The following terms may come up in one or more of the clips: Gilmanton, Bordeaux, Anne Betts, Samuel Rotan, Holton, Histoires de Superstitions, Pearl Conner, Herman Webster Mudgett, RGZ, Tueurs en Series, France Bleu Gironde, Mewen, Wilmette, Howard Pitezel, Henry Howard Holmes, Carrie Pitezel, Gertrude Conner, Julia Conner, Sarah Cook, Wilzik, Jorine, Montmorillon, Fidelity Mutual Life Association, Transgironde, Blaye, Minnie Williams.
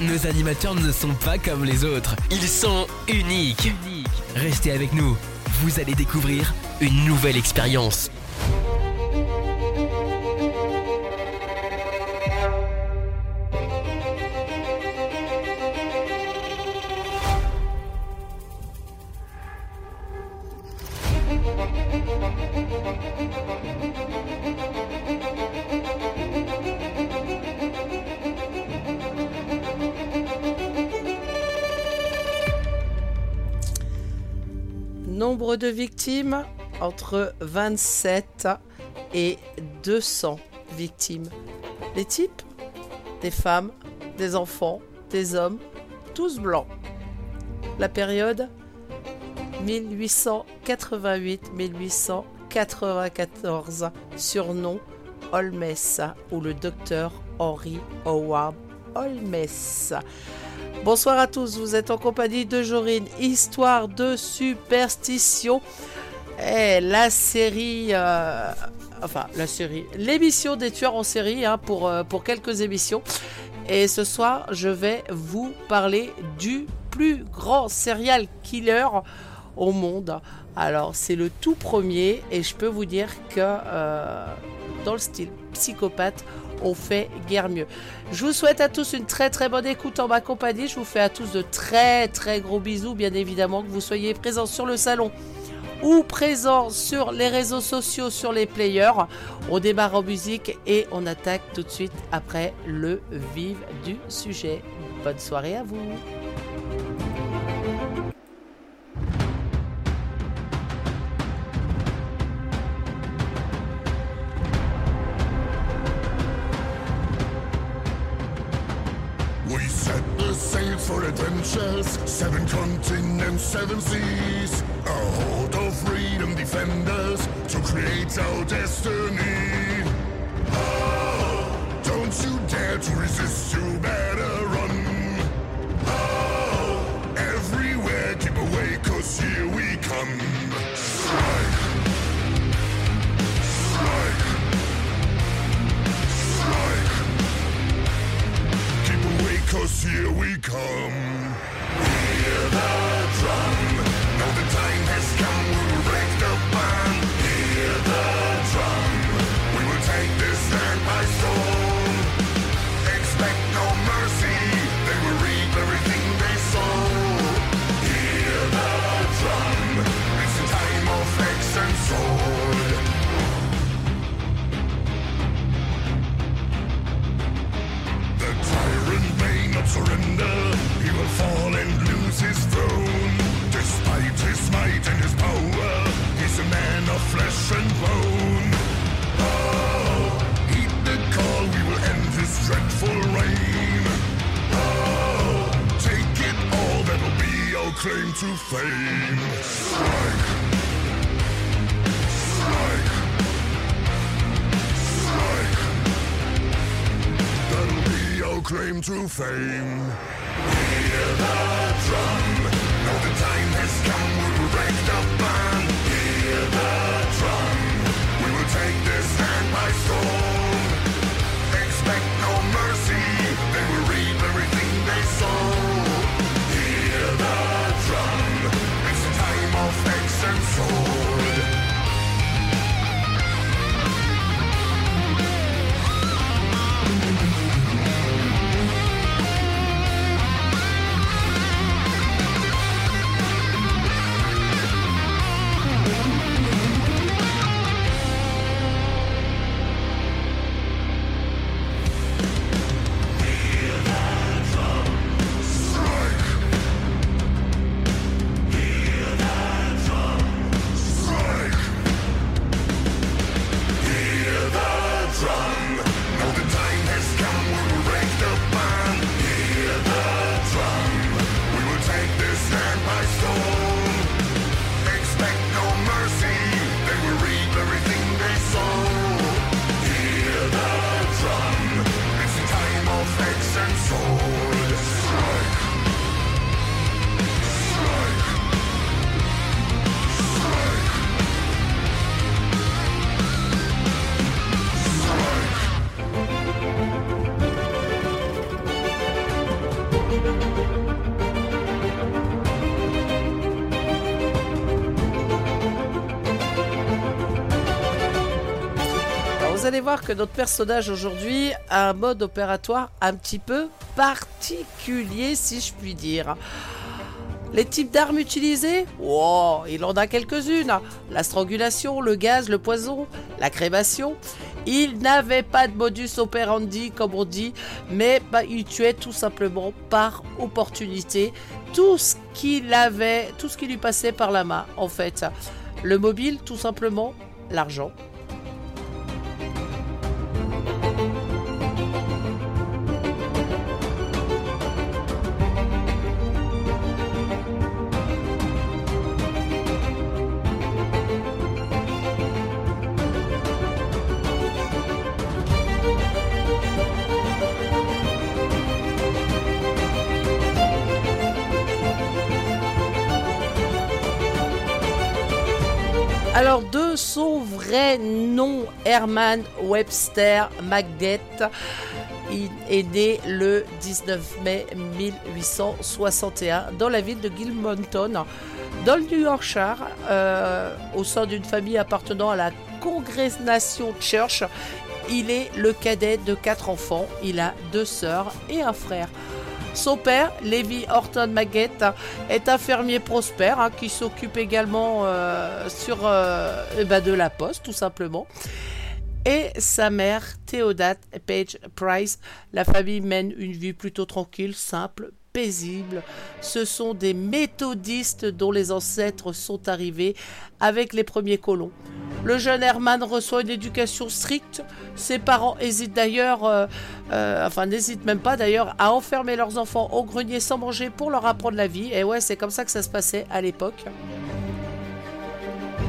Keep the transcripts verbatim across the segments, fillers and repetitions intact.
Nos animateurs ne sont pas comme les autres. Ils sont uniques. Restez avec nous. Vous allez découvrir une nouvelle expérience. Nombre de victimes, entre vingt-sept et deux cents victimes. Les types, des femmes, des enfants, des hommes, tous blancs. La période, mille huit cent quatre-vingt-huit à mille huit cent quatre-vingt-quatorze, surnom Holmes, ou le docteur Henry Howard Holmes. Bonsoir à tous, vous êtes en compagnie de Jorine, Histoire de Superstition, et la série, euh, enfin la série, l'émission des tueurs en série, hein, pour, euh, pour quelques émissions. Et ce soir, je vais vous parler du plus grand serial killer au monde. Alors, c'est le tout premier, et je peux vous dire que euh, dans le style psychopathe, on fait guère mieux. Je vous souhaite à tous une très très bonne écoute en ma compagnie. Je vous fais à tous de très très gros bisous. Bien évidemment, que vous soyez présents sur le salon ou présents sur les réseaux sociaux, sur les players. On démarre en musique et on attaque tout de suite après le vif du sujet. Bonne soirée à vous. Sail for adventures, seven continents, seven seas. A horde of freedom defenders to create Pitezel destiny. Oh, don't you dare to resist, you better run. Oh, everywhere keep away, cause here we come. Strike! Strike! Strike! Keep away, cause here we come. Hear the drum, now the time has come, we will break the bond. Hear the drum, we will take this land by storm. Expect no mercy, they will reap everything they sow. Hear the drum, it's the time of flex and sword. Tyrant may not surrender, he will fall and lose his throne. Despite his might and his power, he's a man of flesh and bone. Oh, heed the call, we will end this dreadful reign. Oh, take it all, that'll be our claim to fame. Strike! Strike! Strike! That'll be claim to fame. Hear the drum, now the time has come, we will break the band. Hear the drum, we will take this land by storm. Expect no mercy, they will reap everything they sow. Hear the drum, it's the time of axe and sword. Vous allez voir que notre personnage aujourd'hui a un mode opératoire un petit peu particulier, si je puis dire. Les types d'armes utilisées ? Wow, il en a quelques-unes. La strangulation, le gaz, le poison, la crémation. Il n'avait pas de modus operandi, comme on dit, mais bah, il tuait tout simplement par opportunité tout ce qu'il avait, tout ce qui lui passait par la main, en fait. Le mobile, tout simplement, l'argent. Alors, de son vrai nom, Herman Webster Mudgett, il est né le dix-neuf mai mille huit cent soixante et un dans la ville de Gilmanton, dans le New Yorkshire, euh, au sein d'une famille appartenant à la Congrégation Church. Il est le cadet de quatre enfants. Il a deux sœurs et un frère. Son père, Levi Horton Maguette, est un fermier prospère hein, qui s'occupe également euh, sur, euh, bah de la poste, tout simplement. Et sa mère, Théodate Page Price. La famille mène une vie plutôt tranquille, simple, paisible. Ce sont des méthodistes dont les ancêtres sont arrivés avec les premiers colons. Le jeune Herman reçoit une éducation stricte. Ses parents hésitent d'ailleurs, euh, euh, enfin n'hésitent même pas d'ailleurs, à enfermer leurs enfants au grenier sans manger pour leur apprendre la vie. Et ouais, c'est comme ça que ça se passait à l'époque.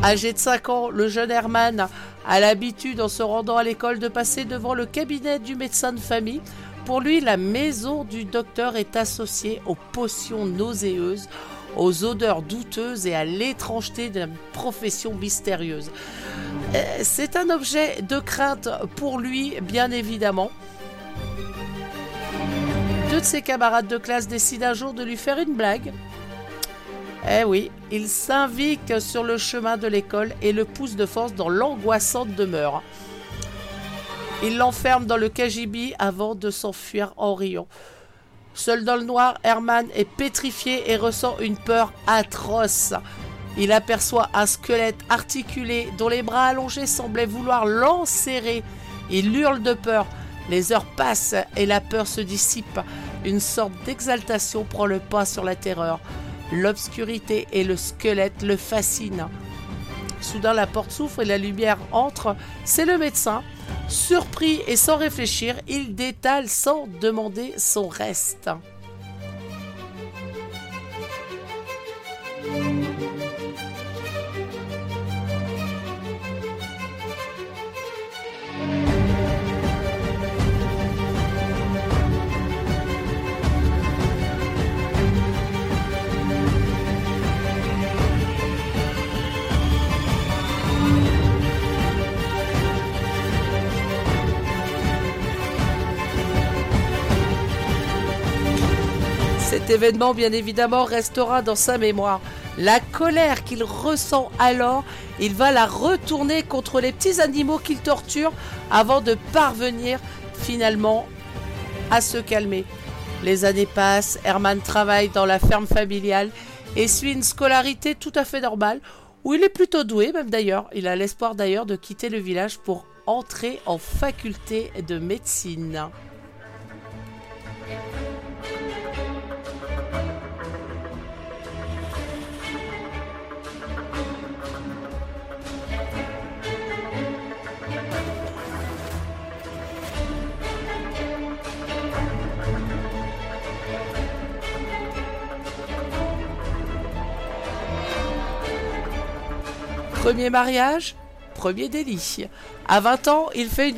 Âgé de cinq ans, le jeune Herman a l'habitude, en se rendant à l'école, de passer devant le cabinet du médecin de famille. Pour lui, la maison du docteur est associée aux potions nauséeuses, aux odeurs douteuses et à l'étrangeté d'une profession mystérieuse. C'est un objet de crainte pour lui, bien évidemment. Deux de ses camarades de classe décident un jour de lui faire une blague. Eh oui, il s'invite sur le chemin de l'école et le pousse de force dans l'angoissante demeure. Il l'enferme dans le cagibi avant de s'enfuir en riant. Seul dans le noir, Herman est pétrifié et ressent une peur atroce. Il aperçoit un squelette articulé dont les bras allongés semblaient vouloir l'enserrer. Il hurle de peur. Les heures passent et la peur se dissipe. Une sorte d'exaltation prend le pas sur la terreur. L'obscurité et le squelette le fascinent. Soudain, la porte s'ouvre et la lumière entre. C'est le médecin. Surpris et sans réfléchir, il détale sans demander son reste. Cet événement, bien évidemment, restera dans sa mémoire. La colère qu'il ressent alors, il va la retourner contre les petits animaux qu'il torture avant de parvenir finalement à se calmer. Les années passent, Herman travaille dans la ferme familiale et suit une scolarité tout à fait normale, où il est plutôt doué, même d'ailleurs. Il a l'espoir d'ailleurs de quitter le village pour entrer en faculté de médecine. Premier mariage, premier délit. À vingt ans, il fait une,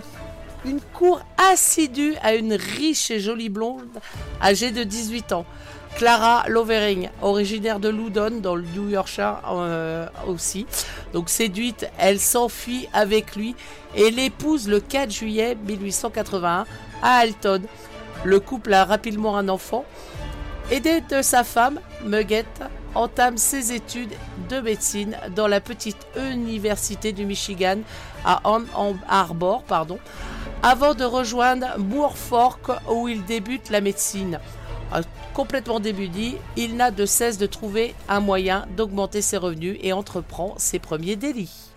une cour assidue à une riche et jolie blonde âgée de dix-huit ans, Clara Lovering, originaire de Loudon dans le New Yorkshire euh, aussi. Donc séduite, elle s'enfuit avec lui et l'épouse le quatre juillet mille huit cent quatre-vingt-un à Alton. Le couple a rapidement un enfant. Aidé de sa femme, Mudgett entame ses études de médecine dans la petite université du Michigan à Ann Arbor, pardon, avant de rejoindre Moorfork où il débute la médecine. Complètement démuni, il n'a de cesse de trouver un moyen d'augmenter ses revenus et entreprend ses premiers délits.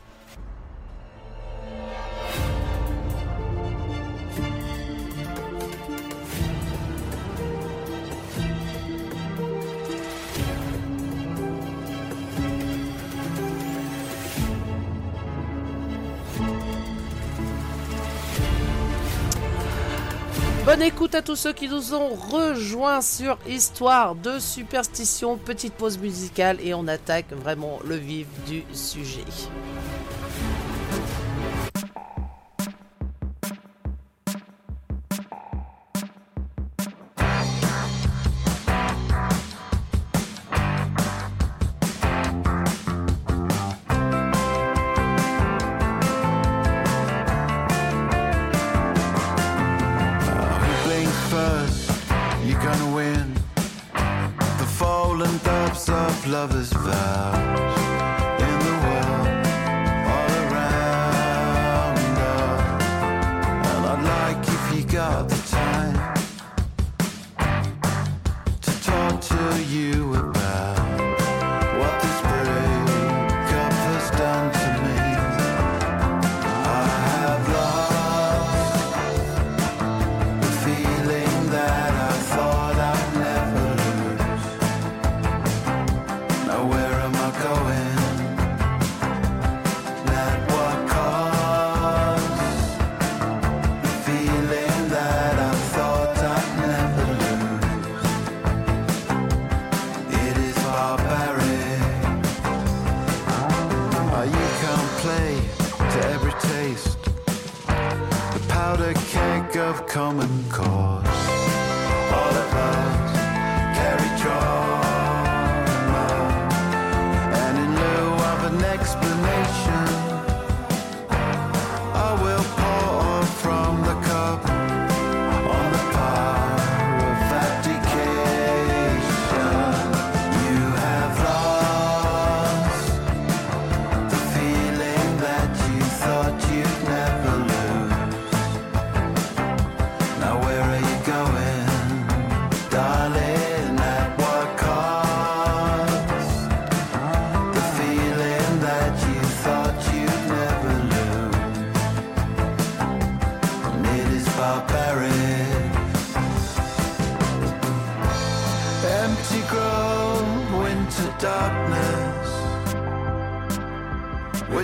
Bonne écoute à tous ceux qui nous ont rejoints sur Histoire de Superstition. Petite pause musicale et on attaque vraiment le vif du sujet. Lovers' vows in the world all around us, and I'd like if you got the time to talk to you about what this breakup has done to me. I have lost the feeling that I thought I'd never play to every taste. taste, the powder keg of common cause. All of us carry trauma, and in lieu of an explanation, I will pour from the cup on the power of abdication. You have lost the feeling that you thought you'd never lose. Now where are you going?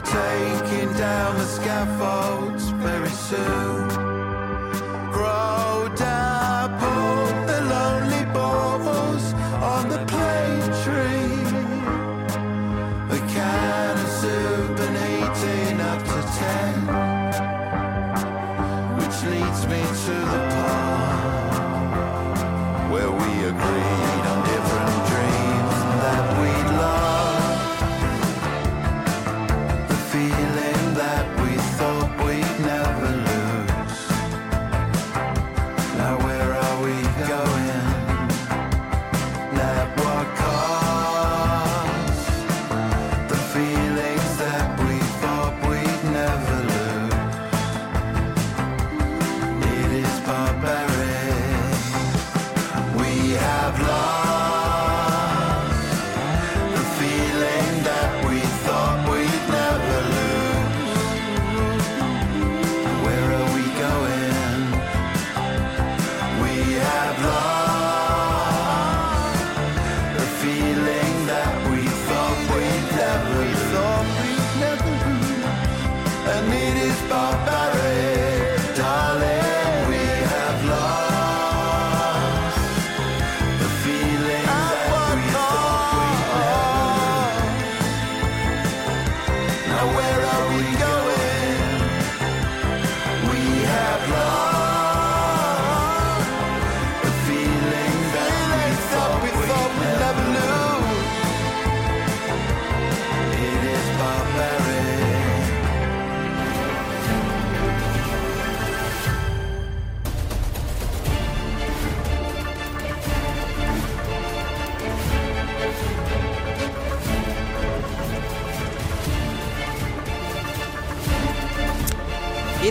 Taking down the scaffolds very soon. Growed up all the lonely balls on the plane tree. The can of soup and eating up to ten, which leads me to the pond where we agreed on different dreams that we'd love.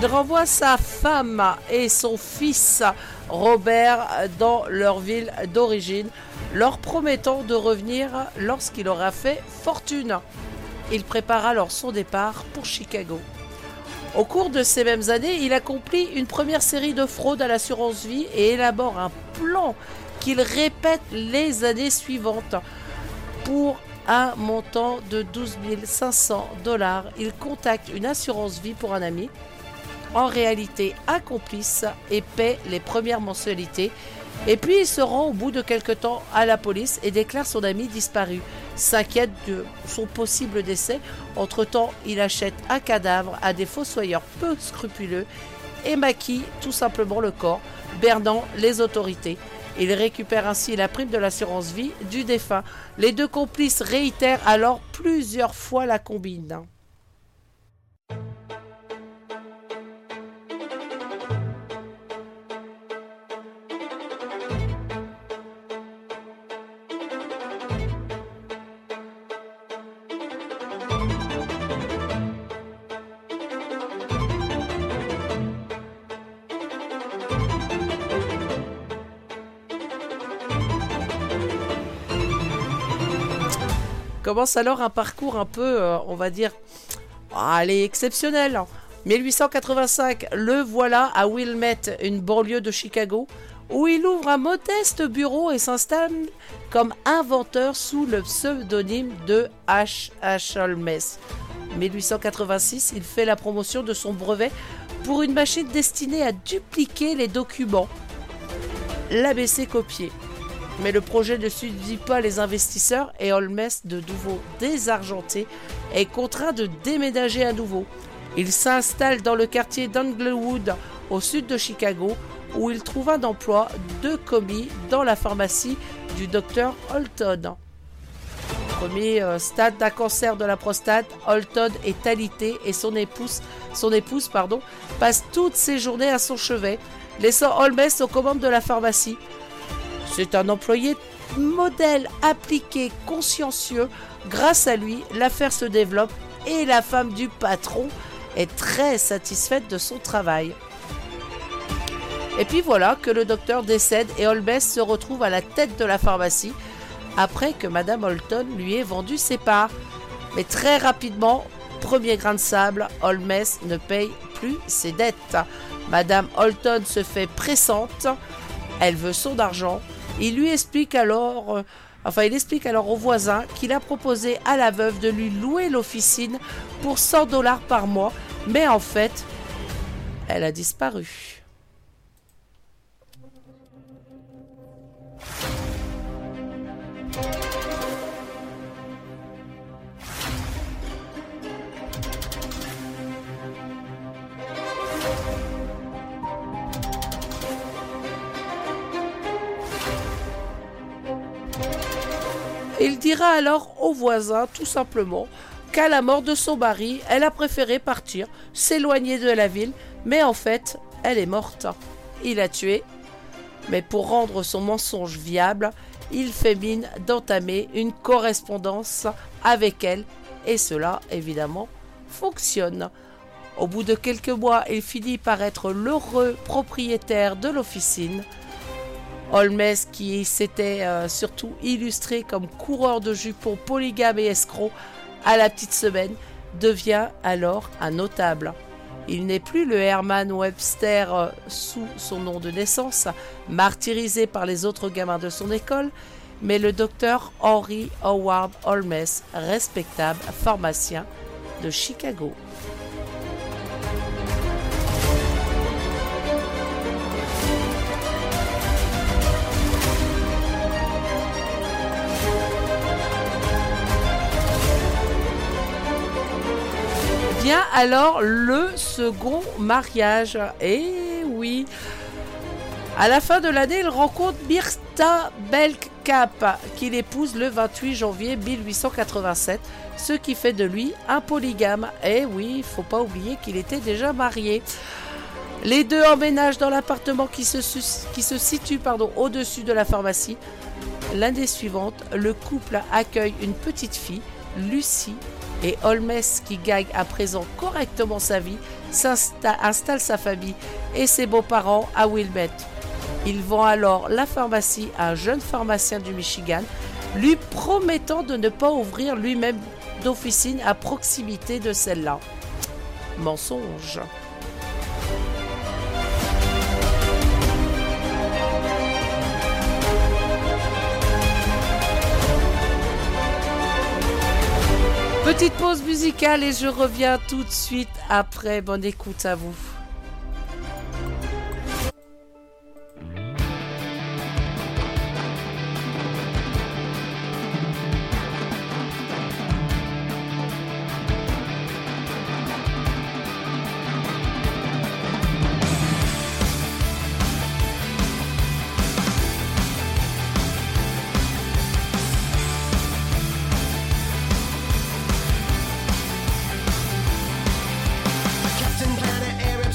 Il renvoie sa femme et son fils Robert dans leur ville d'origine, leur promettant de revenir lorsqu'il aura fait fortune. Il prépare alors son départ pour Chicago. Au cours de ces mêmes années, il accomplit une première série de fraudes à l'assurance vie et élabore un plan qu'il répète les années suivantes. Pour un montant de douze mille cinq cents dollars, il contacte une assurance vie pour un ami, en réalité un complice, et paie les premières mensualités. Et puis il se rend au bout de quelque temps à la police et déclare son ami disparu. S'inquiète de son possible décès. Entre-temps, il achète un cadavre à des fossoyeurs peu scrupuleux et maquille tout simplement le corps, bernant les autorités. Il récupère ainsi la prime de l'assurance vie du défunt. Les deux complices réitèrent alors plusieurs fois la combine. Commence alors un parcours un peu, euh, on va dire, allez, exceptionnel. dix-huit cent quatre-vingt-cinq, le voilà à Wilmette, une banlieue de Chicago, où il ouvre un modeste bureau et s'installe comme inventeur sous le pseudonyme de H H Holmes. dix-huit cent quatre-vingt-six, il fait la promotion de son brevet pour une machine destinée à dupliquer les documents, l'A B C copié. Mais le projet ne séduit pas les investisseurs et Holmes, de nouveau désargenté, est contraint de déménager à nouveau. Il s'installe dans le quartier d'Anglewood, au sud de Chicago, où il trouva d'emploi deux commis dans la pharmacie du docteur Holton. Premier stade d'un cancer de la prostate, Holton est alité et son épouse, son épouse pardon, passe toutes ses journées à son chevet, laissant Holmes aux commandes de la pharmacie. C'est un employé modèle, appliqué, consciencieux. Grâce à lui, l'affaire se développe et la femme du patron est très satisfaite de son travail. Et puis voilà que le docteur décède et Holmes se retrouve à la tête de la pharmacie après que Madame Holton lui ait vendu ses parts. Mais très rapidement, premier grain de sable, Holmes ne paye plus ses dettes. Madame Holton se fait pressante, elle veut son argent. Il lui explique alors, euh, enfin il explique alors au voisin qu'il a proposé à la veuve de lui louer l'officine pour cent dollars par mois, mais en fait, elle a disparu. Il dira alors au voisin, tout simplement, qu'à la mort de son mari, elle a préféré partir, s'éloigner de la ville, mais en fait, elle est morte. Il l'a tuée, mais pour rendre son mensonge viable, il fait mine d'entamer une correspondance avec elle, et cela, évidemment, fonctionne. Au bout de quelques mois, il finit par être l'heureux propriétaire de l'officine. Holmes, qui s'était euh, surtout illustré comme coureur de jupons, polygame et escroc à la petite semaine, devient alors un notable. Il n'est plus le Herman Webster euh, sous son nom de naissance, martyrisé par les autres gamins de son école, mais le docteur Henry Howard Holmes, respectable pharmacien de Chicago. Bien alors le second mariage, et oui, à la fin de l'année, il rencontre Myrta Belknap, qu'il épouse le vingt-huit janvier mille huit cent quatre-vingt-sept, ce qui fait de lui un polygame, et oui, faut pas oublier qu'il était déjà marié. Les deux emménagent dans l'appartement qui se, qui se situe pardon, au-dessus de la pharmacie. L'année suivante, le couple accueille une petite fille, Lucie, et Holmes, qui gagne à présent correctement sa vie, s'insta- installe sa famille et ses beaux-parents à Wilmette. Il vend alors la pharmacie à un jeune pharmacien du Michigan, lui promettant de ne pas ouvrir lui-même d'officine à proximité de celle-là. Mensonge. Petite pause musicale et je reviens tout de suite après. Bonne écoute à vous. Captain Planet,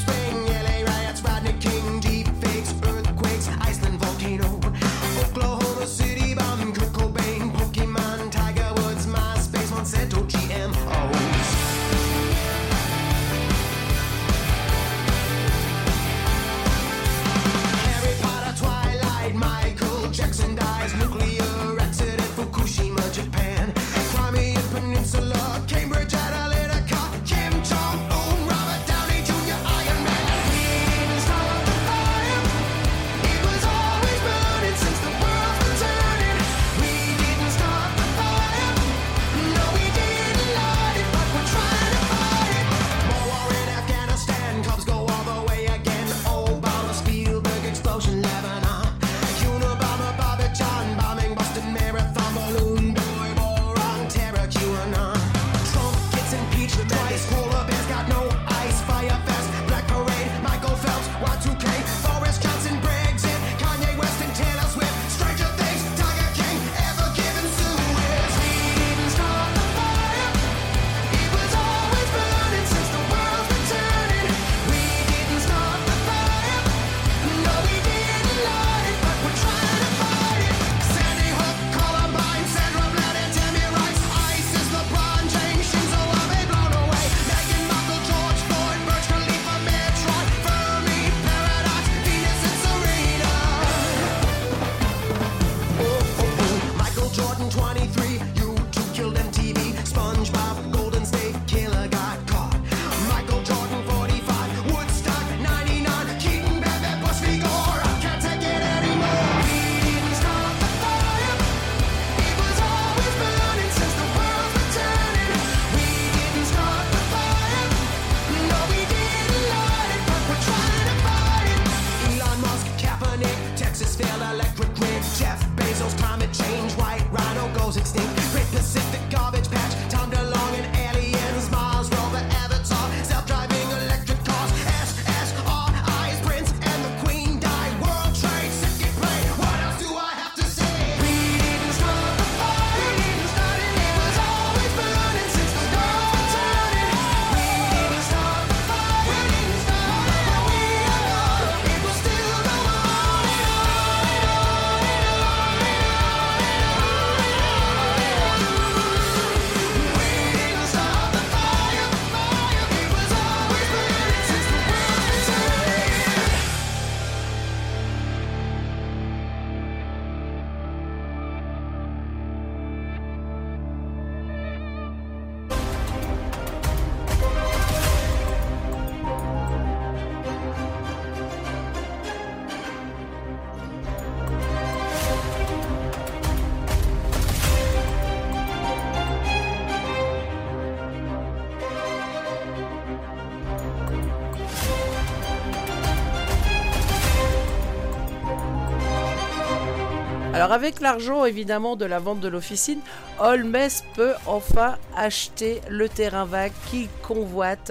Alors avec l'argent évidemment de la vente de l'officine, Holmes peut enfin acheter le terrain vague qu'il convoite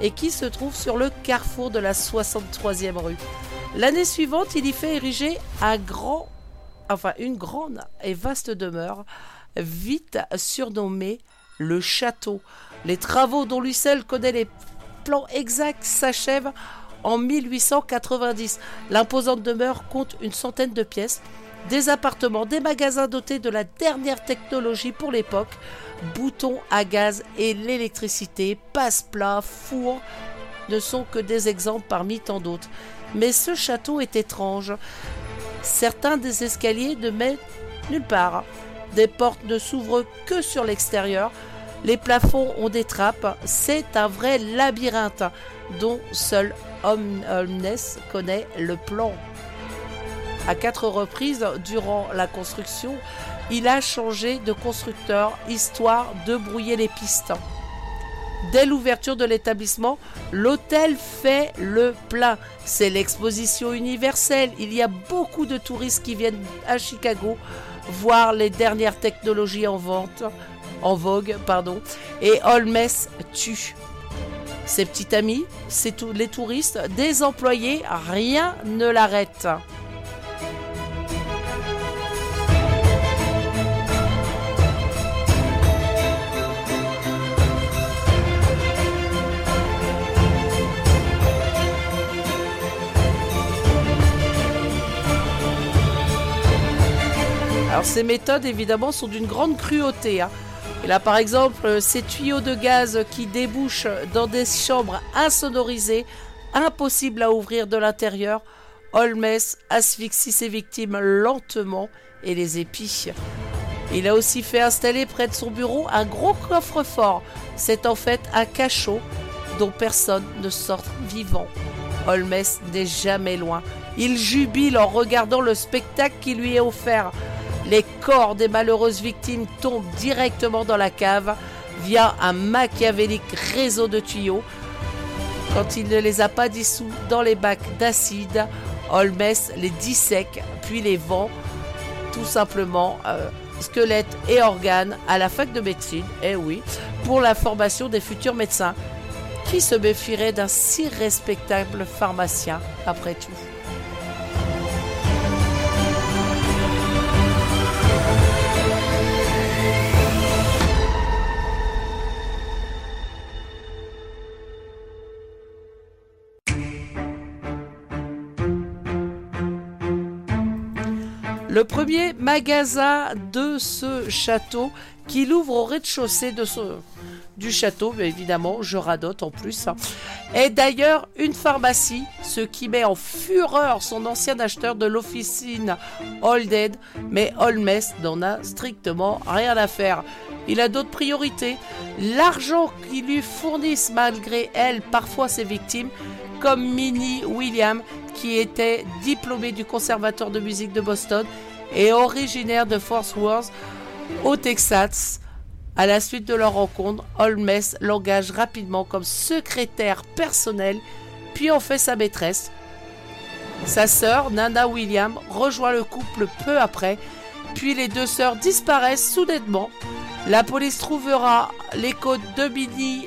et qui se trouve sur le carrefour de la soixante-troisième rue. L'année suivante, il y fait ériger un grand, enfin une grande et vaste demeure, vite surnommée le château. Les travaux dont lui seul connaît les plans exacts s'achèvent en mille huit cent quatre-vingt-dix. L'imposante demeure compte une centaine de pièces, des appartements, des magasins dotés de la dernière technologie pour l'époque, boutons à gaz et l'électricité, passe-plats, fours ne sont que des exemples parmi tant d'autres. Mais ce château est étrange. Certains des escaliers ne mènent nulle part. Des portes ne s'ouvrent que sur l'extérieur. Les plafonds ont des trappes. C'est un vrai labyrinthe dont seul Holmes connaît le plan. À quatre reprises durant la construction, il a changé de constructeur histoire de brouiller les pistes. Dès l'ouverture de l'établissement, l'hôtel fait le plein. C'est l'exposition universelle. Il y a beaucoup de touristes qui viennent à Chicago voir les dernières technologies en vente, en vogue, pardon. Et Holmes tue ses petits amis, ses tou- les touristes, des employés. Rien ne l'arrête. Alors, ces méthodes, évidemment, sont d'une grande cruauté. Hein. Il a par exemple ces tuyaux de gaz qui débouchent dans des chambres insonorisées, impossibles à ouvrir de l'intérieur. Holmes asphyxie ses victimes lentement et les épie. Il a aussi fait installer près de son bureau un gros coffre-fort. C'est en fait un cachot dont personne ne sort vivant. Holmes n'est jamais loin. Il jubile en regardant le spectacle qui lui est offert. Les corps des malheureuses victimes tombent directement dans la cave via un machiavélique réseau de tuyaux. Quand il ne les a pas dissous dans les bacs d'acide, Holmes les dissèque puis les vend tout simplement euh, squelettes et organes à la fac de médecine, eh oui, pour la formation des futurs médecins. Qui se méfierait d'un si respectable pharmacien après tout ? Le premier magasin de ce château qu'il ouvre au rez-de-chaussée de ce, du château, mais évidemment, je radote en plus, hein, est d'ailleurs une pharmacie, ce qui met en fureur son ancien acheteur de l'officine Holden, mais Holmes n'en a strictement rien à faire. Il a d'autres priorités. L'argent qu'ils lui fournissent malgré elle, parfois ses victimes, comme Minnie Williams, qui était diplômée du Conservatoire de musique de Boston et originaire de Fort Worth, au Texas. À la suite de leur rencontre, Holmes l'engage rapidement comme secrétaire personnel, puis en fait sa maîtresse. Sa sœur, Nana Williams, rejoint le couple peu après, puis les deux sœurs disparaissent soudainement. La police trouvera les côtes de Minnie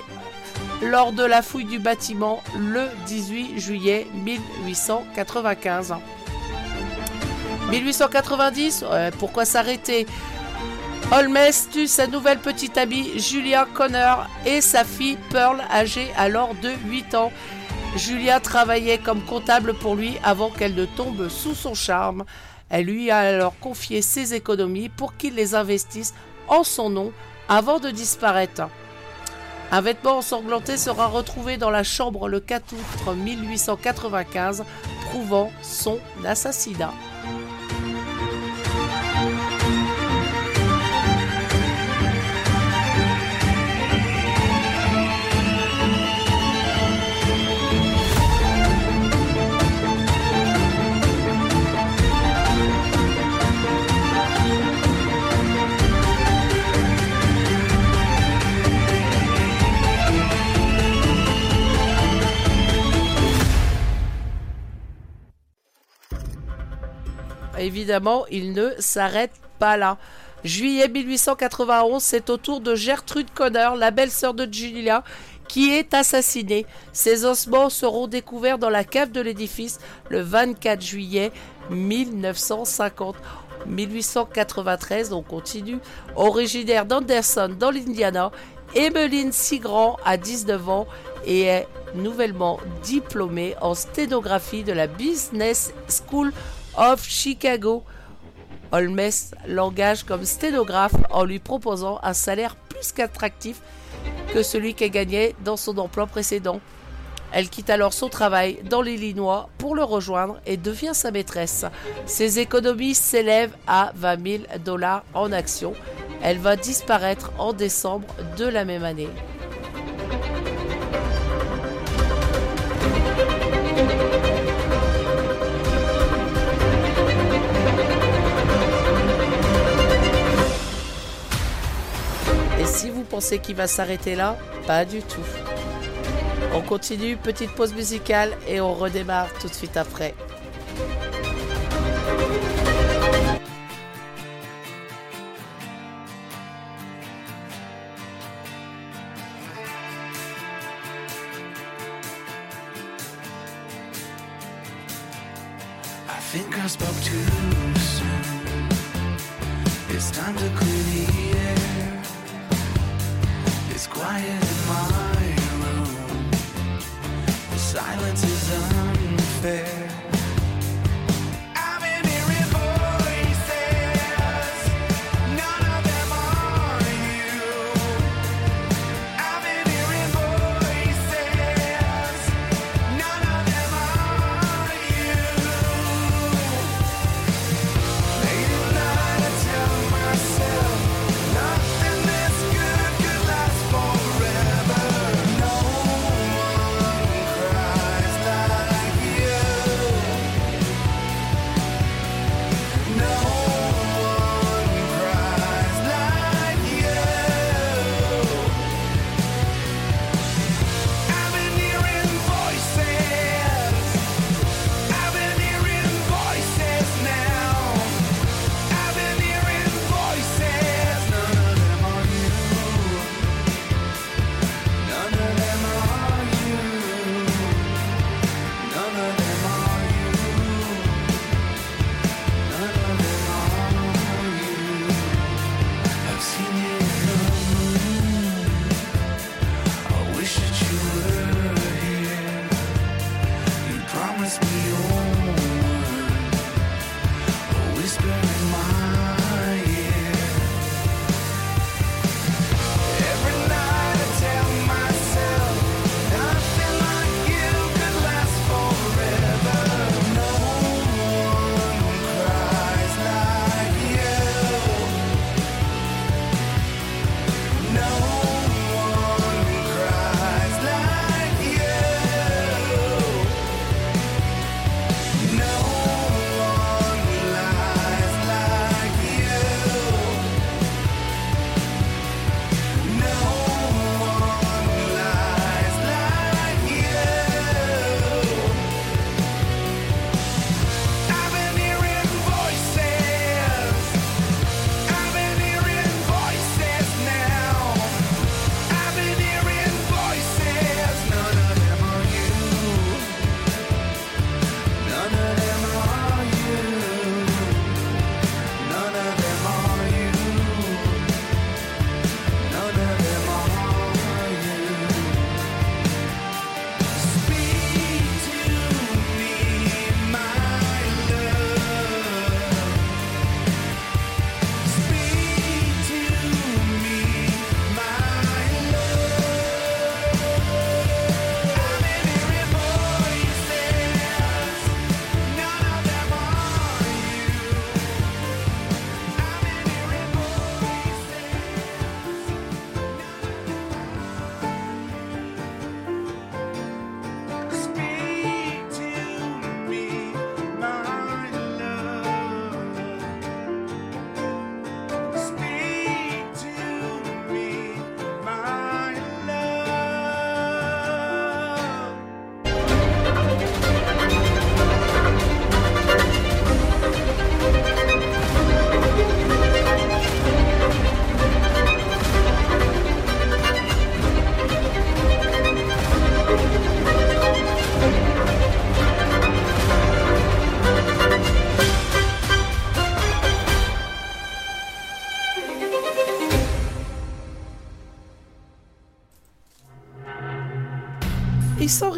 lors de la fouille du bâtiment le dix-huit juillet mille huit cent quatre-vingt-quinze. mille huit cent quatre-vingt-dix, euh, pourquoi s'arrêter ? Holmes tue sa nouvelle petite amie Julia Conner et sa fille Pearl, âgée alors de huit ans. Julia travaillait comme comptable pour lui avant qu'elle ne tombe sous son charme. Elle lui a alors confié ses économies pour qu'il les investisse en son nom avant de disparaître. Un vêtement ensanglanté sera retrouvé dans la chambre le quatre août mille huit cent quatre-vingt-quinze, prouvant son assassinat. évidemment, il ne s'arrête pas là. Juillet mille huit cent quatre-vingt-onze, c'est au tour de Gertrude Conner, la belle-sœur de Julia, qui est assassinée. Ses ossements seront découverts dans la cave de l'édifice le vingt-quatre juillet mille neuf cent cinquante. mille huit cent quatre-vingt-treize, on continue. Originaire d'Anderson, dans l'Indiana, Emeline Cigrand a dix-neuf ans et est nouvellement diplômée en sténographie de la Business School of Chicago. Holmes l'engage comme sténographe en lui proposant un salaire plus qu'attractif que celui qu'elle gagnait dans son emploi précédent. Elle quitte alors son travail dans l'Illinois pour le rejoindre et devient sa maîtresse. Ses économies s'élèvent à vingt mille dollars en actions. Elle va disparaître en décembre de la même année. Et si vous pensez qu'il va s'arrêter là, pas du tout. On continue, petite pause musicale et on redémarre tout de suite après. I think I spoke too soon. It's time to clear the air. It's quiet in my room. The silence is unfair. Yeah.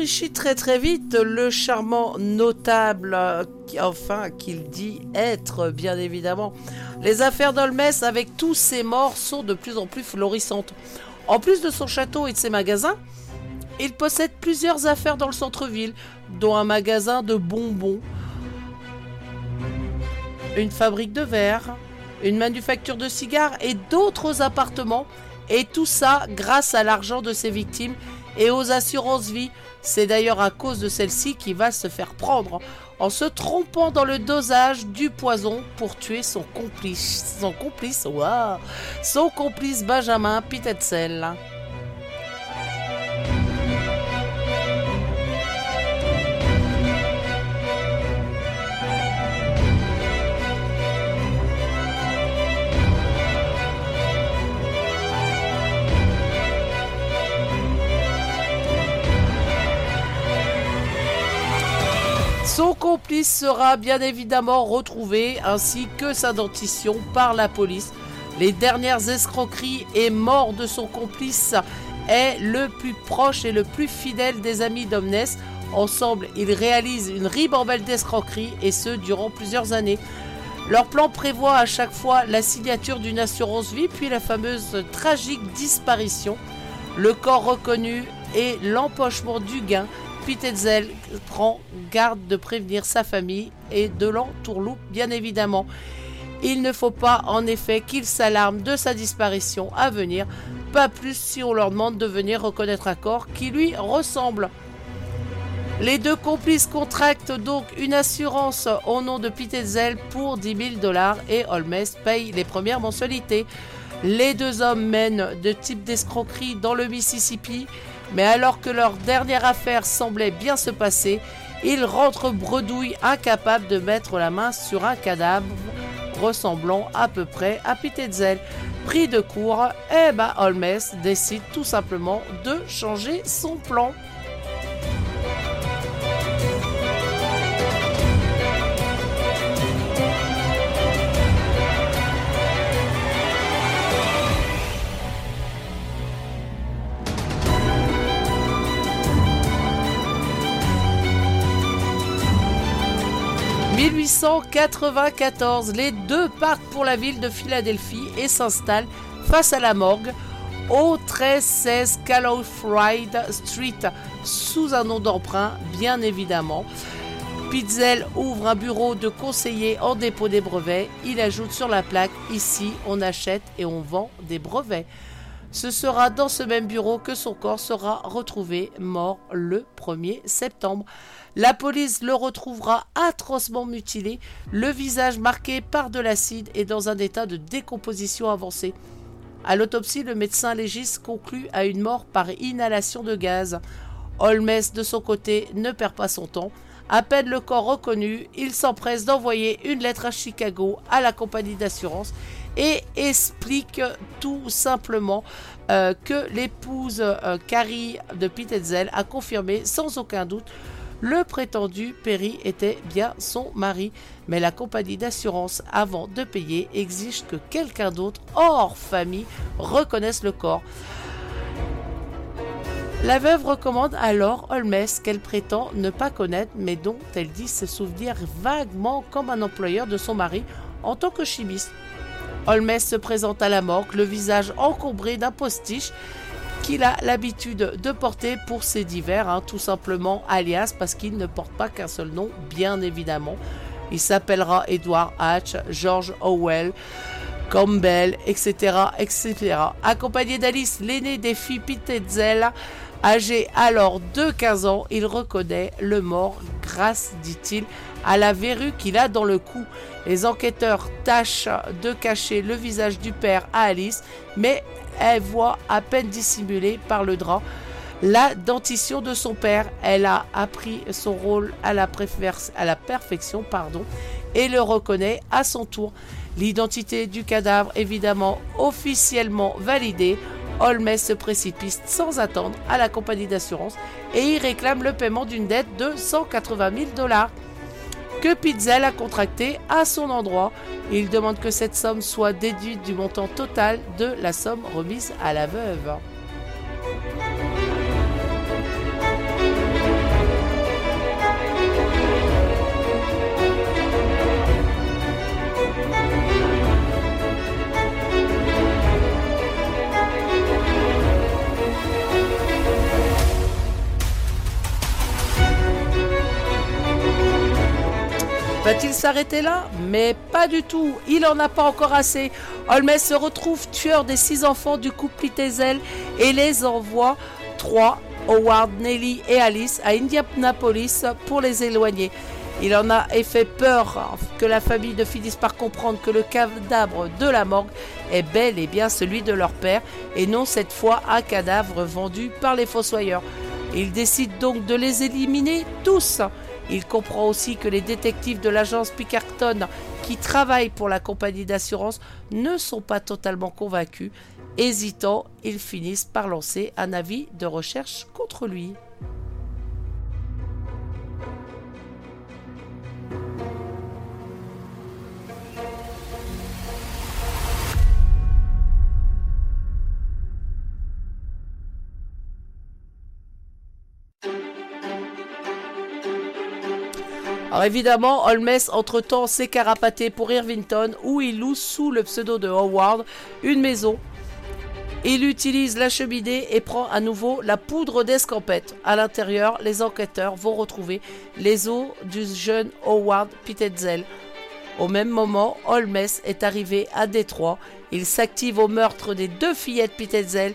enrichit très très vite le charmant notable, qui, enfin qu'il dit être bien évidemment. Les affaires d'Holmès avec tous ses morts sont de plus en plus florissantes. En plus de son château et de ses magasins, il possède plusieurs affaires dans le centre-ville, dont un magasin de bonbons, une fabrique de verre, une manufacture de cigares et d'autres appartements, et tout ça grâce à l'argent de ses victimes et aux assurances-vie. C'est d'ailleurs à cause de celle-ci qu'il va se faire prendre en se trompant dans le dosage du poison pour tuer son complice, son complice, wow, son complice Benjamin Pitezel. Son complice sera bien évidemment retrouvé ainsi que sa dentition par la police. Les dernières escroqueries et morts de son complice est le plus proche et le plus fidèle des amis d'Holmès. Ensemble, ils réalisent une ribambelle d'escroqueries et ce durant plusieurs années. Leur plan prévoit à chaque fois la signature d'une assurance vie puis la fameuse tragique disparition, le corps reconnu et l'empochement du gain. Pitezel prend garde de prévenir sa famille et de l'entourloupe, bien évidemment. Il ne faut pas, en effet, qu'il s'alarme de sa disparition à venir, pas plus si on leur demande de venir reconnaître un corps qui lui ressemble. Les deux complices contractent donc une assurance au nom de Pitezel pour dix mille dollars et Holmes paye les premières mensualités. Les deux hommes mènent de type d'escroquerie dans le Mississippi. Mais alors que leur dernière affaire semblait bien se passer, ils rentrent bredouille, incapables de mettre la main sur un cadavre ressemblant à peu près à Pitezel. Pris de court, eh ben Holmes décide tout simplement de changer son plan. dix-huit cent quatre-vingt-quatorze, les deux partent pour la ville de Philadelphie et s'installent face à la morgue au treize cent seize Calafried Street, sous un nom d'emprunt, bien évidemment. Pitezel ouvre un bureau de conseiller en dépôt des brevets. Il ajoute sur la plaque « Ici, on achète et on vend des brevets ». Ce sera dans ce même bureau que son corps sera retrouvé mort le premier septembre. La police le retrouvera atrocement mutilé, le visage marqué par de l'acide et dans un état de décomposition avancée. À l'autopsie, le médecin légiste conclut à une mort par inhalation de gaz. Holmes, de son côté, ne perd pas son temps. À peine le corps reconnu, il s'empresse d'envoyer une lettre à Chicago à la compagnie d'assurance et explique tout simplement euh, que l'épouse euh, Carrie de Pitezel a confirmé sans aucun doute le prétendu Perry était bien son mari, mais la compagnie d'assurance, avant de payer, exige que quelqu'un d'autre, hors famille, reconnaisse le corps. La veuve recommande alors Holmes, qu'elle prétend ne pas connaître, mais dont elle dit se souvenir vaguement comme un employeur de son mari en tant que chimiste. Holmes se présente à la morgue, le visage encombré d'un postiche qu'il a l'habitude de porter pour ses divers, hein, tout simplement alias, parce qu'il ne porte pas qu'un seul nom, bien évidemment. Il s'appellera Edward Hatch, George Howell, Campbell, et cetera, et cetera. Accompagné d'Alice, l'aînée des filles Pitezel, âgée alors de quinze ans, il reconnaît le mort grâce, dit-il, à la verrue qu'il a dans le cou. Les enquêteurs tâchent de cacher le visage du père à Alice, mais elle voit à peine dissimulée par le drap la dentition de son père. Elle a appris son rôle à la, préfer- à la perfection pardon, et le reconnaît à son tour. L'identité du cadavre, évidemment officiellement validée, Holmes se précipite sans attendre à la compagnie d'assurance et y réclame le paiement d'une dette de cent quatre-vingt mille dollars que Pitezel a contracté à son endroit. Il demande que cette somme soit déduite du montant total de la somme remise à la veuve. Va-t-il s'arrêter là? Mais pas du tout, il n'en a pas encore assez. Holmes se retrouve tueur des six enfants du couple Pitezel et les envoie, trois, Howard, Nelly et Alice, à Indianapolis pour les éloigner. Il en a fait peur que la famille ne finisse par comprendre que le cadavre de la morgue est bel et bien celui de leur père et non cette fois un cadavre vendu par les fossoyeurs. Il décide donc de les éliminer tous. Il comprend aussi que les détectives de l'agence Pinkerton qui travaillent pour la compagnie d'assurance ne sont pas totalement convaincus. Hésitant, ils finissent par lancer un avis de recherche contre lui. Alors évidemment, Holmes entre-temps s'est carapaté pour Irvington où il loue sous le pseudo de Howard une maison. Il utilise la cheminée et prend à nouveau la poudre d'escampette. À l'intérieur, les enquêteurs vont retrouver les os du jeune Howard Pitezel. Au même moment, Holmes est arrivé à Détroit. Il s'active au meurtre des deux fillettes Pitezel,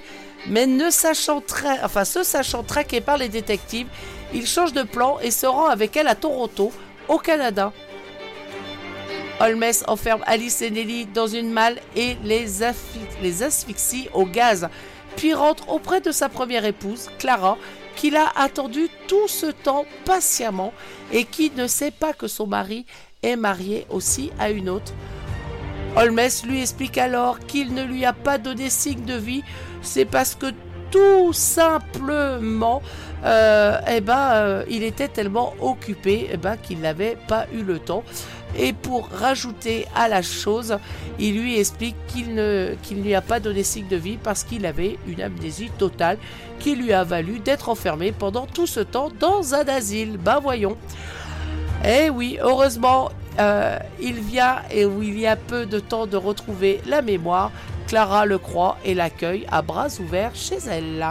mais ne sachant tra- enfin, se sachant traqué par les détectives, il change de plan et se rend avec elle à Toronto, au Canada. Holmes enferme Alice et Nelly dans une malle et les, asphy- les asphyxie au gaz, puis rentre auprès de sa première épouse, Clara, qui l'a attendue tout ce temps patiemment et qui ne sait pas que son mari est marié aussi à une autre. Holmes lui explique alors qu'il ne lui a pas donné signe de vie, c'est parce que tout simplement, euh, eh ben, euh, il était tellement occupé eh ben, qu'il n'avait pas eu le temps. Et pour rajouter à la chose, il lui explique qu'il ne qu'il lui a pas donné signe de vie parce qu'il avait une amnésie totale qui lui a valu d'être enfermé pendant tout ce temps dans un asile. Ben voyons. Eh oui, heureusement, euh, il vient et où il y a peu de temps de retrouver la mémoire. Clara le croit et l'accueille à bras ouverts chez elle.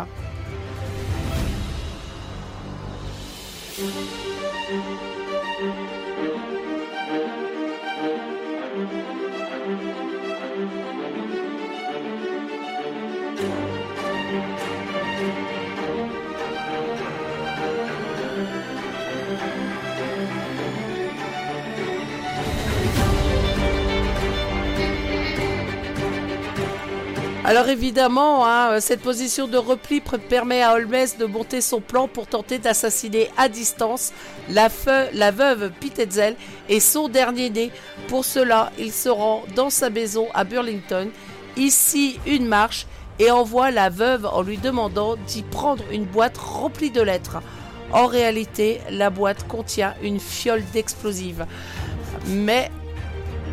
Alors évidemment, hein, cette position de repli permet à Holmes de monter son plan pour tenter d'assassiner à distance la, feu, la veuve Pitezel et son dernier-né. Pour cela, il se rend dans sa maison à Burlington, ici une marche, et envoie la veuve en lui demandant d'y prendre une boîte remplie de lettres. En réalité, la boîte contient une fiole d'explosifs. Mais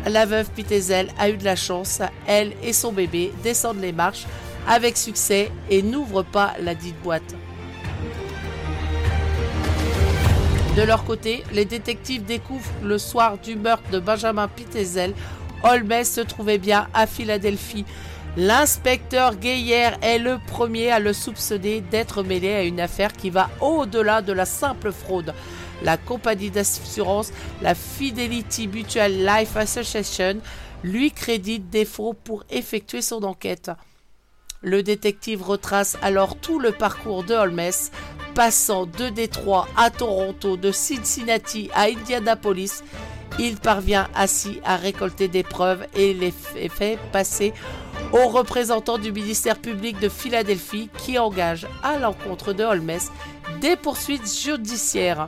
la veuve Pitezel a eu de la chance, elle et son bébé descendent les marches avec succès et n'ouvrent pas la dite boîte. De leur côté, les détectives découvrent le soir du meurtre de Benjamin Pitezel, Holmes se trouvait bien à Philadelphie. L'inspecteur Gaillard est le premier à le soupçonner d'être mêlé à une affaire qui va au-delà de la simple fraude. La compagnie d'assurance, la Fidelity Mutual Life Association, lui crédite des faux pour effectuer son enquête. Le détective retrace alors tout le parcours de Holmes, passant de Détroit à Toronto, de Cincinnati à Indianapolis. Il parvient ainsi à récolter des preuves et les fait passer aux représentants du ministère public de Philadelphie qui engage à l'encontre de Holmes des poursuites judiciaires.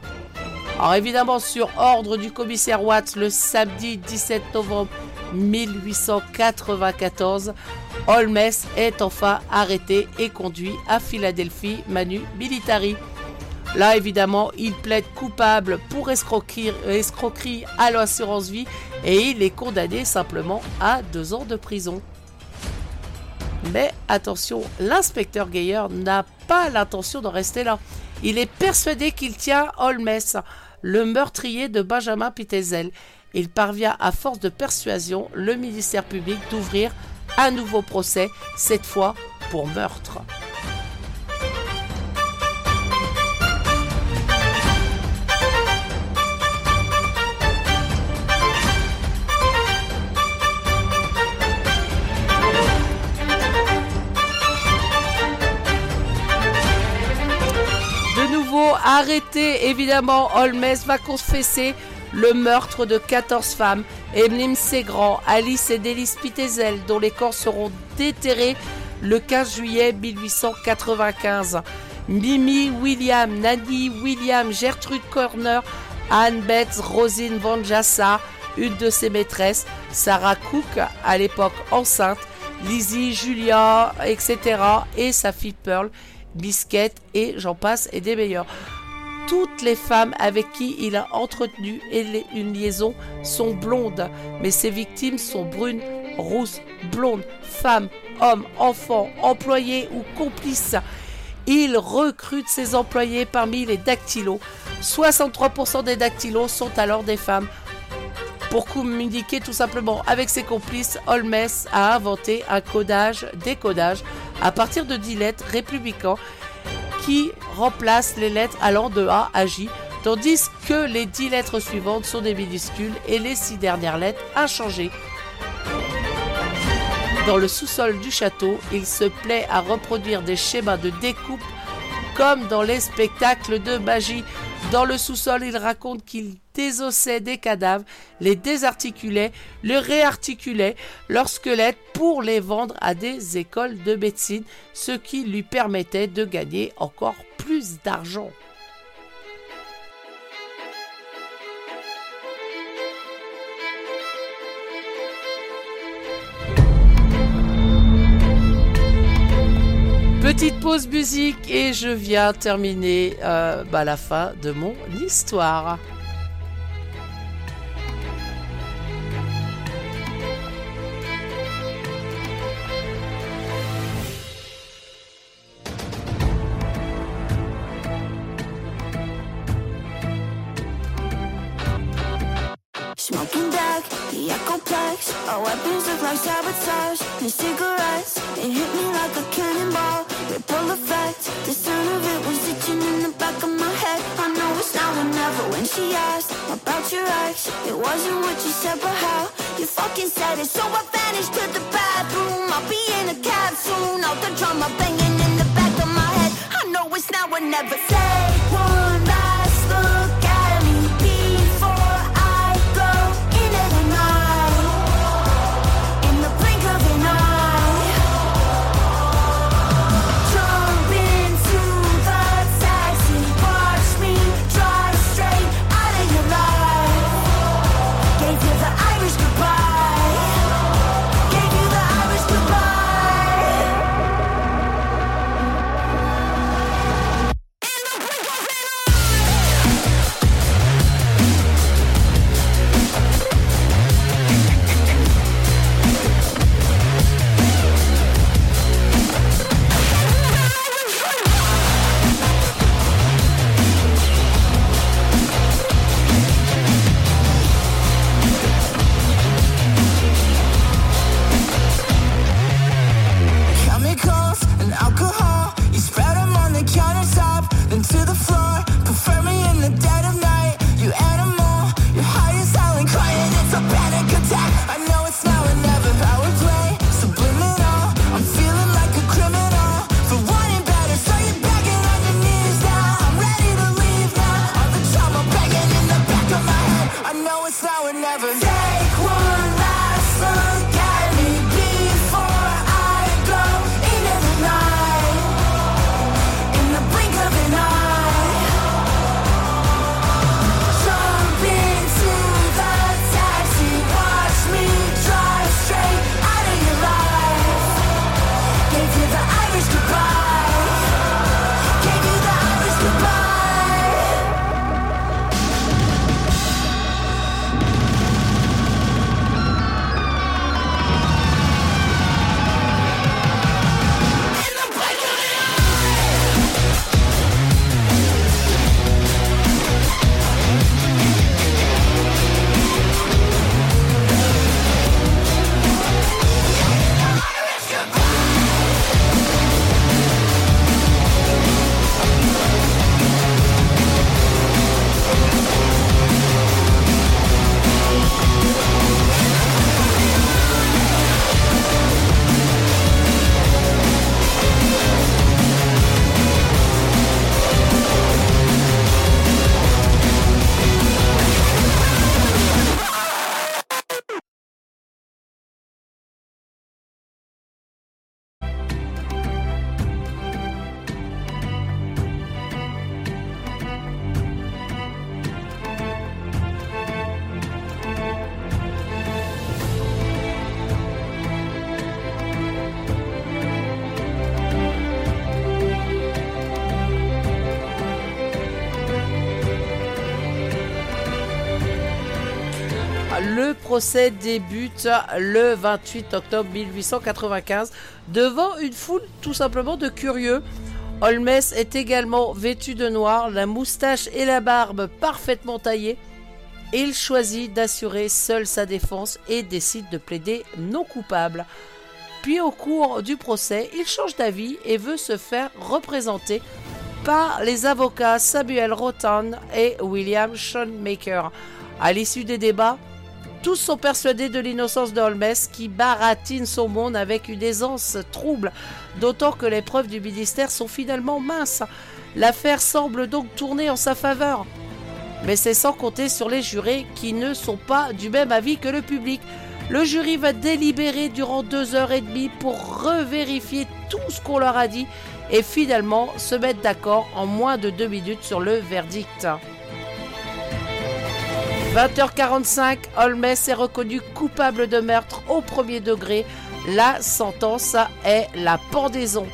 Alors évidemment, sur ordre du commissaire Watts, le samedi dix-sept novembre mille huit cent quatre-vingt-quatorze, Holmes est enfin arrêté et conduit à Philadelphie manu militari. Là, évidemment, il plaide coupable pour escroquerie, escroquerie à l'assurance vie et il est condamné simplement à deux ans de prison. Mais attention, l'inspecteur Gaillard n'a pas l'intention d'en rester là. Il est persuadé qu'il tient Holmes, le meurtrier de Benjamin Pitezel. Il parvient à force de persuasion le ministère public d'ouvrir un nouveau procès, cette fois pour meurtre. arrêté, évidemment, Holmes va confesser le meurtre de quatorze femmes, Emeline Cigrand, Alice et Délice Pitezel, dont les corps seront déterrés le quinze juillet mille huit cent quatre-vingt-quinze. Minnie Williams, Nannie Williams, Gertrude Conner, Anne Betts, Rosine Vanjassa, une de ses maîtresses, Sarah Cook, à l'époque enceinte, Lizzie, Julia, et cetera, et sa fille Pearl, Biscuit, et j'en passe, et des meilleurs. Toutes les femmes avec qui il a entretenu une liaison sont blondes, mais ses victimes sont brunes, rousses, blondes, femmes, hommes, enfants, employés ou complices. Il recrute ses employés parmi les dactylos. soixante-trois pour cent des dactylos sont alors des femmes. Pour communiquer tout simplement avec ses complices, Holmes a inventé un codage-décodage à partir de dix lettres républicains qui remplace les lettres allant de A à J, tandis que les dix lettres suivantes sont des minuscules et les six dernières lettres inchangées. Dans le sous-sol du château, il se plaît à reproduire des schémas de découpe comme dans les spectacles de magie. Dans le sous-sol, il raconte qu'il désossait des cadavres, les désarticulait, les réarticulait, leurs squelettes pour les vendre à des écoles de médecine, ce qui lui permettait de gagner encore plus d'argent. Petite pause musique et je viens terminer euh, bah, la fin de mon histoire. Yeah, complex. Oh, I abuse of life sabotage. New cigarettes, it hit me like a cannonball. Ripple effect, the sound of it was itching in the back of my head. I know it's now or never. When she asked about your ex, it wasn't what you said, but how you fucking said it. So I vanished to the bathroom. I'll be in a cab soon. All the drama banging in the back of my head. I know it's now or never. Take one last look at me before I go. le procès débute le vingt-huit octobre mille huit cent quatre-vingt-quinze devant une foule tout simplement de curieux. Holmes est également vêtu de noir, la moustache et la barbe parfaitement taillées. Il choisit d'assurer seul sa défense et décide de plaider non coupable. Puis au cours du procès, il change d'avis et veut se faire représenter par les avocats Samuel Rotan et William Schoenmaker. À l'issue des débats, tous sont persuadés de l'innocence de Holmes qui baratine son monde avec une aisance trouble, d'autant que les preuves du ministère sont finalement minces. L'affaire semble donc tourner en sa faveur. Mais c'est sans compter sur les jurés qui ne sont pas du même avis que le public. Le jury va délibérer durant deux heures et demie pour revérifier tout ce qu'on leur a dit et finalement se mettre d'accord en moins de deux minutes sur le verdict. vingt heures quarante-cinq, Holmes est reconnu coupable de meurtre au premier degré. La sentence est la pendaison.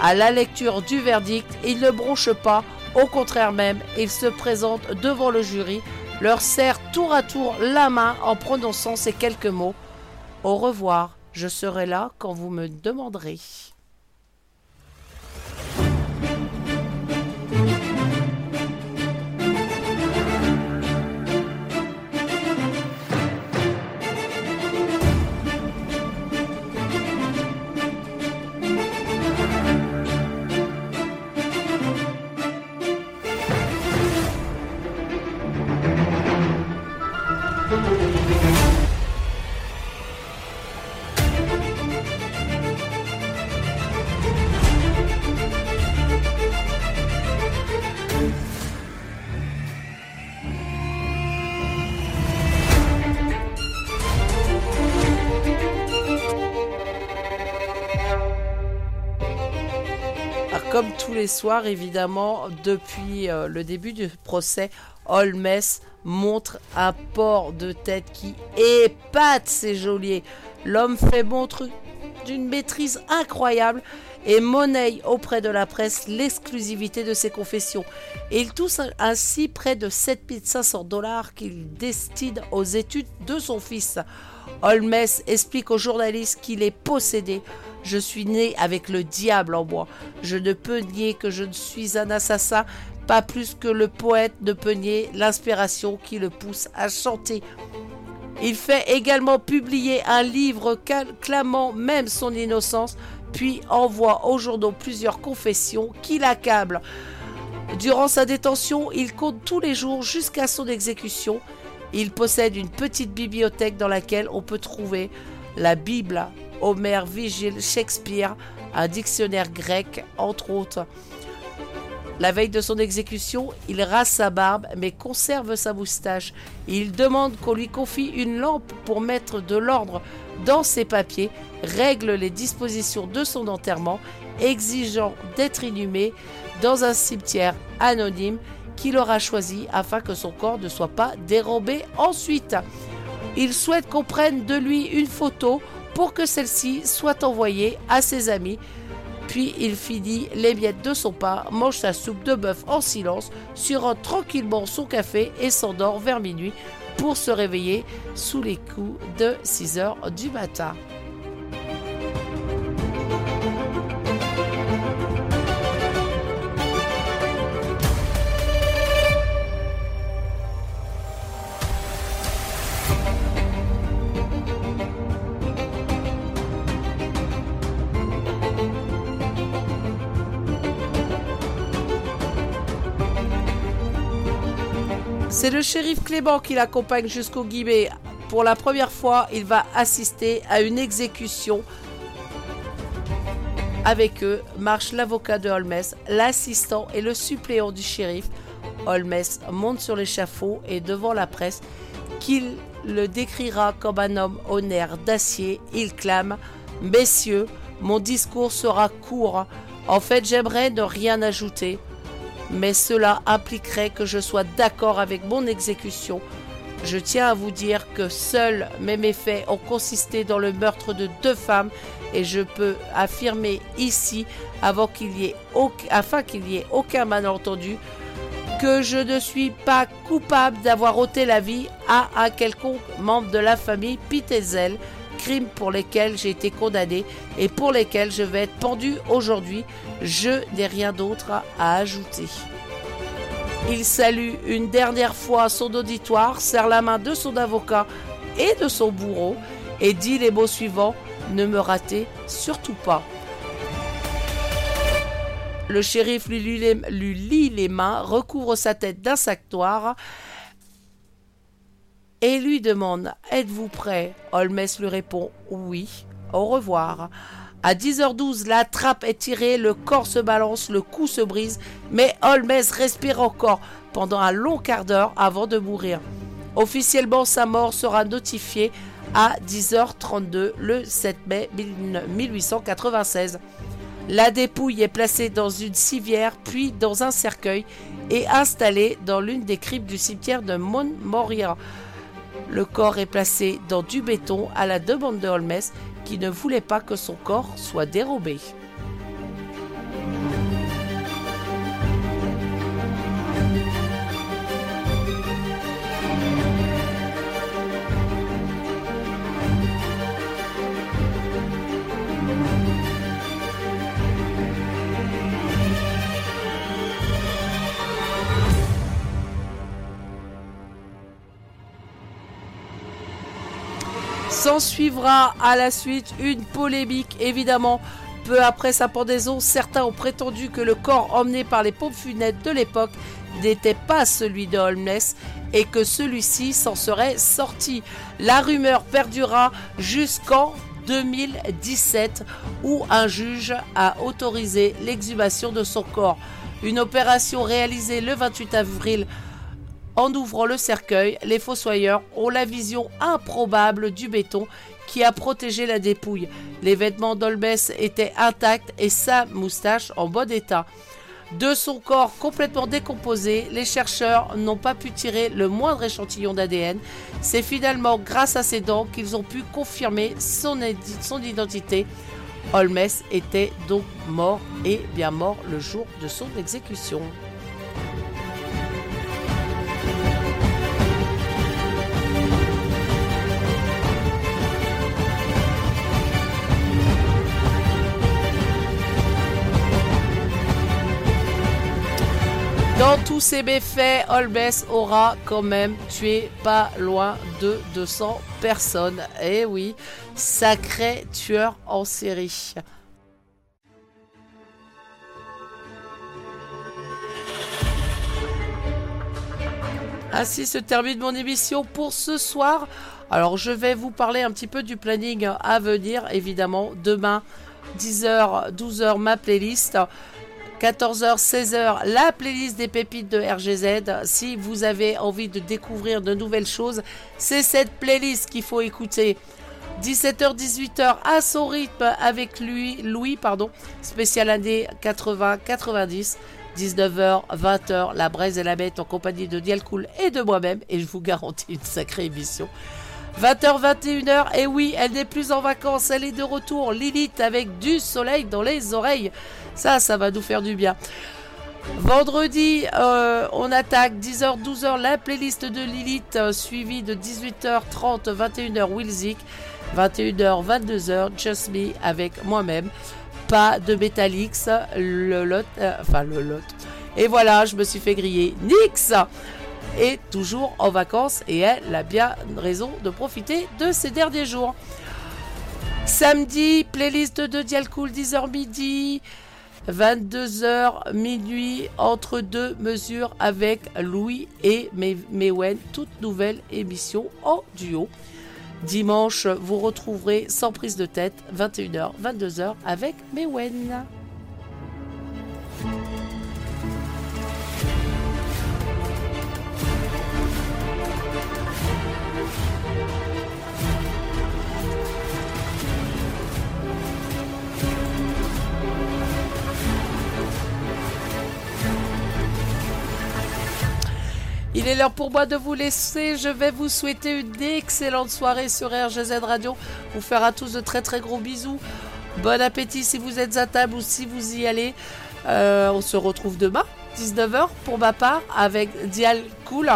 À la lecture du verdict, il ne bronche pas. Au contraire même, il se présente devant le jury, leur serre tour à tour la main en prononçant ces quelques mots. « Au revoir, je serai là quand vous me demanderez. » Comme tous les soirs, évidemment, depuis euh, le début du procès, Holmes montre un port de tête qui épate ses geôliers. L'homme fait montre d'une maîtrise incroyable et monnaie auprès de la presse l'exclusivité de ses confessions. Et il touche ainsi près de sept mille cinq cents dollars qu'il destine aux études de son fils. Holmes explique aux journalistes qu'il est possédé. « Je suis né avec le diable en moi. Je ne peux nier que je ne suis un assassin, pas plus que le poète ne peut nier l'inspiration qui le pousse à chanter. » Il fait également publier un livre clamant même son innocence, puis envoie aux journaux plusieurs confessions qui l'accablent. Durant sa détention, il compte tous les jours jusqu'à son exécution. Il possède une petite bibliothèque dans laquelle on peut trouver la Bible, Homère, Vigile, Shakespeare, un dictionnaire grec, entre autres. La veille de son exécution, il rase sa barbe mais conserve sa moustache. Il demande qu'on lui confie une lampe pour mettre de l'ordre dans ses papiers, règle les dispositions de son enterrement, exigeant d'être inhumé dans un cimetière anonyme qu'il aura choisi afin que son corps ne soit pas dérobé ensuite. Il souhaite qu'on prenne de lui une photo pour que celle-ci soit envoyée à ses amis. Puis il finit les miettes de son pain, mange sa soupe de bœuf en silence, sirote tranquillement son café et s'endort vers minuit pour se réveiller sous les coups de six heures du matin. C'est le shérif Clément qui l'accompagne jusqu'au guillemet. Pour la première fois, il va assister à une exécution. Avec eux marche l'avocat de Holmes, l'assistant et le suppléant du shérif. Holmes monte sur l'échafaud et devant la presse, qu'il le décrira comme un homme aux nerfs d'acier, il clame « Messieurs, mon discours sera court. En fait, j'aimerais ne rien ajouter. » Mais cela impliquerait que je sois d'accord avec mon exécution. Je tiens à vous dire que seuls mes méfaits ont consisté dans le meurtre de deux femmes et je peux affirmer ici, avant qu'il y ait aucun, afin qu'il n'y ait aucun malentendu, que je ne suis pas coupable d'avoir ôté la vie à un quelconque membre de la famille Pitezel, crimes pour lesquels j'ai été condamné et pour lesquels je vais être pendu aujourd'hui. Je n'ai rien d'autre à ajouter. » Il salue une dernière fois son auditoire, serre la main de son avocat et de son bourreau et dit les mots suivants: « Ne me ratez surtout pas. » Le shérif lui lie, les, lui lie les mains, recouvre sa tête d'un sac noir et lui demande: « Êtes-vous prêt ?» Holmes lui répond: « Oui, au revoir. » À dix heures douze, la trappe est tirée, le corps se balance, le cou se brise, mais Holmes respire encore pendant un long quart d'heure avant de mourir. Officiellement, sa mort sera notifiée à dix heures trente-deux le sept mai mille huit cent quatre-vingt-seize. La dépouille est placée dans une civière, puis dans un cercueil et installée dans l'une des cryptes du cimetière de Montmorillon. Le corps est placé dans du béton à la demande de Holmes, qui ne voulait pas que son corps soit dérobé. S'en suivra à la suite une polémique, évidemment. Peu après sa pendaison, certains ont prétendu que le corps emmené par les pompes funèbres de l'époque n'était pas celui de Holmes et que celui-ci s'en serait sorti. La rumeur perdura jusqu'en deux mille dix-sept, où un juge a autorisé l'exhumation de son corps. Une opération réalisée le vingt-huit avril. En ouvrant le cercueil, les fossoyeurs ont la vision improbable du béton qui a protégé la dépouille. Les vêtements d'Holmes étaient intacts et sa moustache en bon état. De son corps complètement décomposé, les chercheurs n'ont pas pu tirer le moindre échantillon d'A D N. C'est finalement grâce à ses dents qu'ils ont pu confirmer son, édi- son identité. Holmes était donc mort, et bien mort le jour de son exécution. Dans tous ces méfaits, Holmes aura quand même tué pas loin de deux cents personnes. Eh oui, sacré tueur en série. Ainsi se termine mon émission pour ce soir. Alors je vais vous parler un petit peu du planning à venir, évidemment. Demain, dix heures, douze heures, ma playlist. quatorze heures, seize heures, la playlist des pépites de R G Z. Si vous avez envie de découvrir de nouvelles choses, c'est cette playlist qu'il faut écouter. dix-sept heures, dix-huit heures, à son rythme avec lui, Louis, pardon, spécial année quatre-vingts quatre-vingt-dix. dix-neuf heures, vingt heures, la braise et la bête en compagnie de Dialcool et de moi-même. Et je vous garantis une sacrée émission. vingt heures, vingt et une heures, et oui, elle n'est plus en vacances, elle est de retour, Lilith avec du soleil dans les oreilles. Ça, ça va nous faire du bien. Vendredi, euh, on attaque dix heures, douze heures, la playlist de Lilith, euh, suivie de dix-huit heures trente, vingt et une heures, Wilzik, vingt et une heures, vingt-deux heures, Just Me avec moi-même. Pas de Metalix, le lot, euh, enfin le lot. Et voilà, je me suis fait griller. Nix est toujours en vacances et elle a bien raison de profiter de ces derniers jours. Samedi, playlist de Dialcool, dix heures midi, vingt-deux heures minuit, entre deux mesures avec Louis et Mewen, toute nouvelle émission en duo. Dimanche, vous retrouverez Sans prise de tête, vingt et une heures, vingt-deux heures avec Mewen. Il est l'heure pour moi de vous laisser. Je vais vous souhaiter une excellente soirée sur R G Z Radio. Vous faire à tous de très très gros bisous. Bon appétit si vous êtes à table ou si vous y allez. Euh, on se retrouve demain dix-neuf heures pour ma part avec Dial Cool.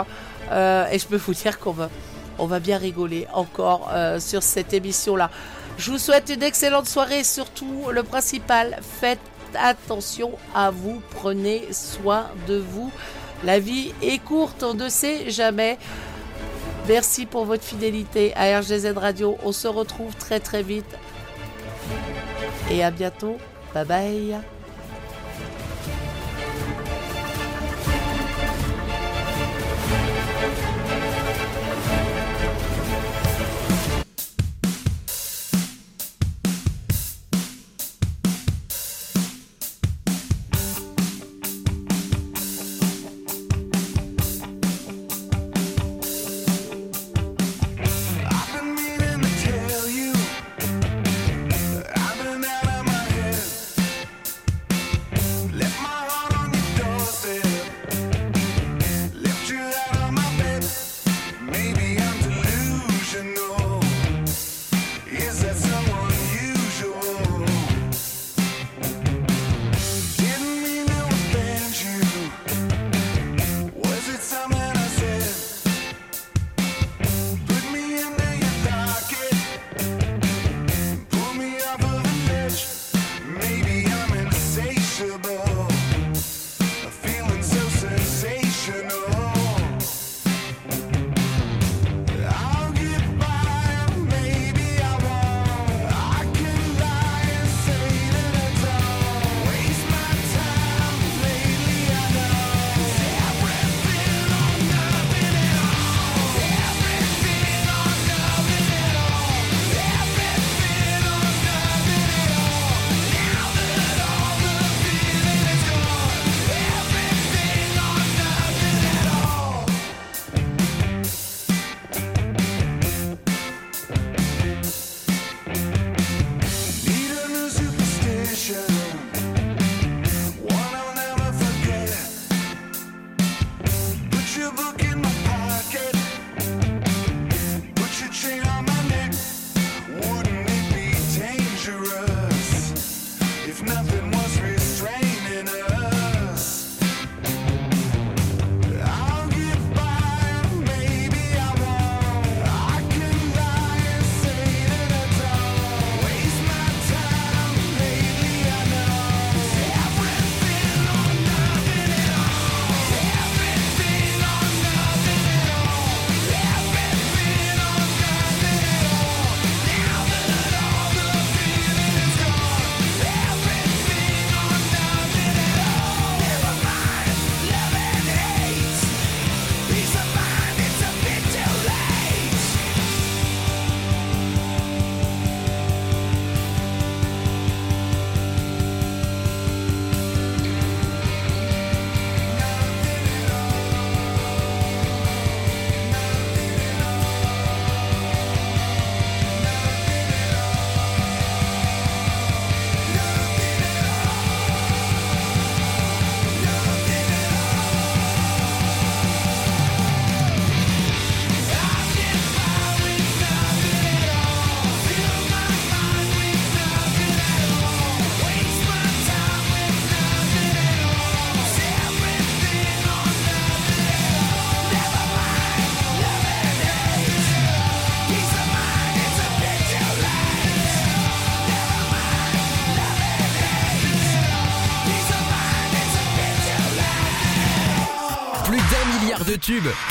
Euh, et je peux vous dire qu'on va, on va bien rigoler encore euh, sur cette émission-là. Je vous souhaite une excellente soirée. Surtout, le principal, faites attention à vous. Prenez soin de vous. La vie est courte, on ne sait jamais. Merci pour votre fidélité à R G Z Radio. On se retrouve très très vite. Et à bientôt. Bye bye.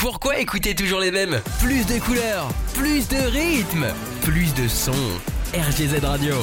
Pourquoi écouter toujours les mêmes ? Plus de couleurs, plus de rythmes, plus de sons. R G Z Radio.